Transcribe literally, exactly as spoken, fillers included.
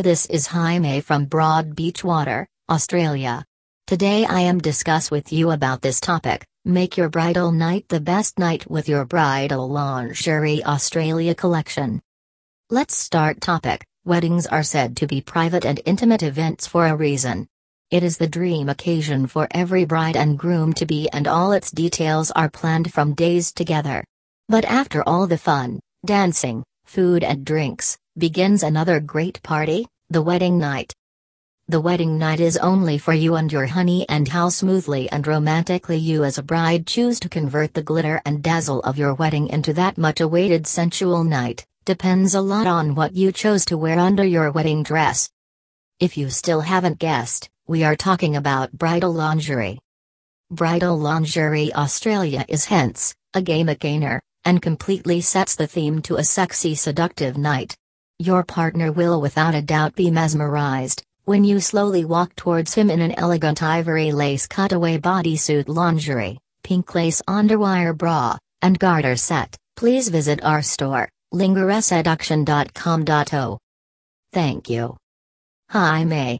This is Jaime from Broad Beach, Australia. Today I am discuss with you about this topic, make your bridal night the best night with your Bridal Lingerie Australia collection. Let's start topic. Weddings are said to be private and intimate events for a reason. It is the dream occasion for every bride and groom to be, and all its details are planned from days together. But after all the fun, dancing, food and drinks, begins another great party, the wedding night. The wedding night is only for you and your honey, and how smoothly and romantically you as a bride choose to convert the glitter and dazzle of your wedding into that much awaited sensual night, depends a lot on what you chose to wear under your wedding dress. If you still haven't guessed, we are talking about bridal lingerie. Bridal Lingerie Australia is hence, a game againer, and completely sets the theme to a sexy, seductive night. Your partner will without a doubt be mesmerized when you slowly walk towards him in an elegant ivory lace cutaway bodysuit lingerie, pink lace underwire bra, and garter set. Please visit our store, Lingerie Seduction dot com dot a u. Thank you. Jaime.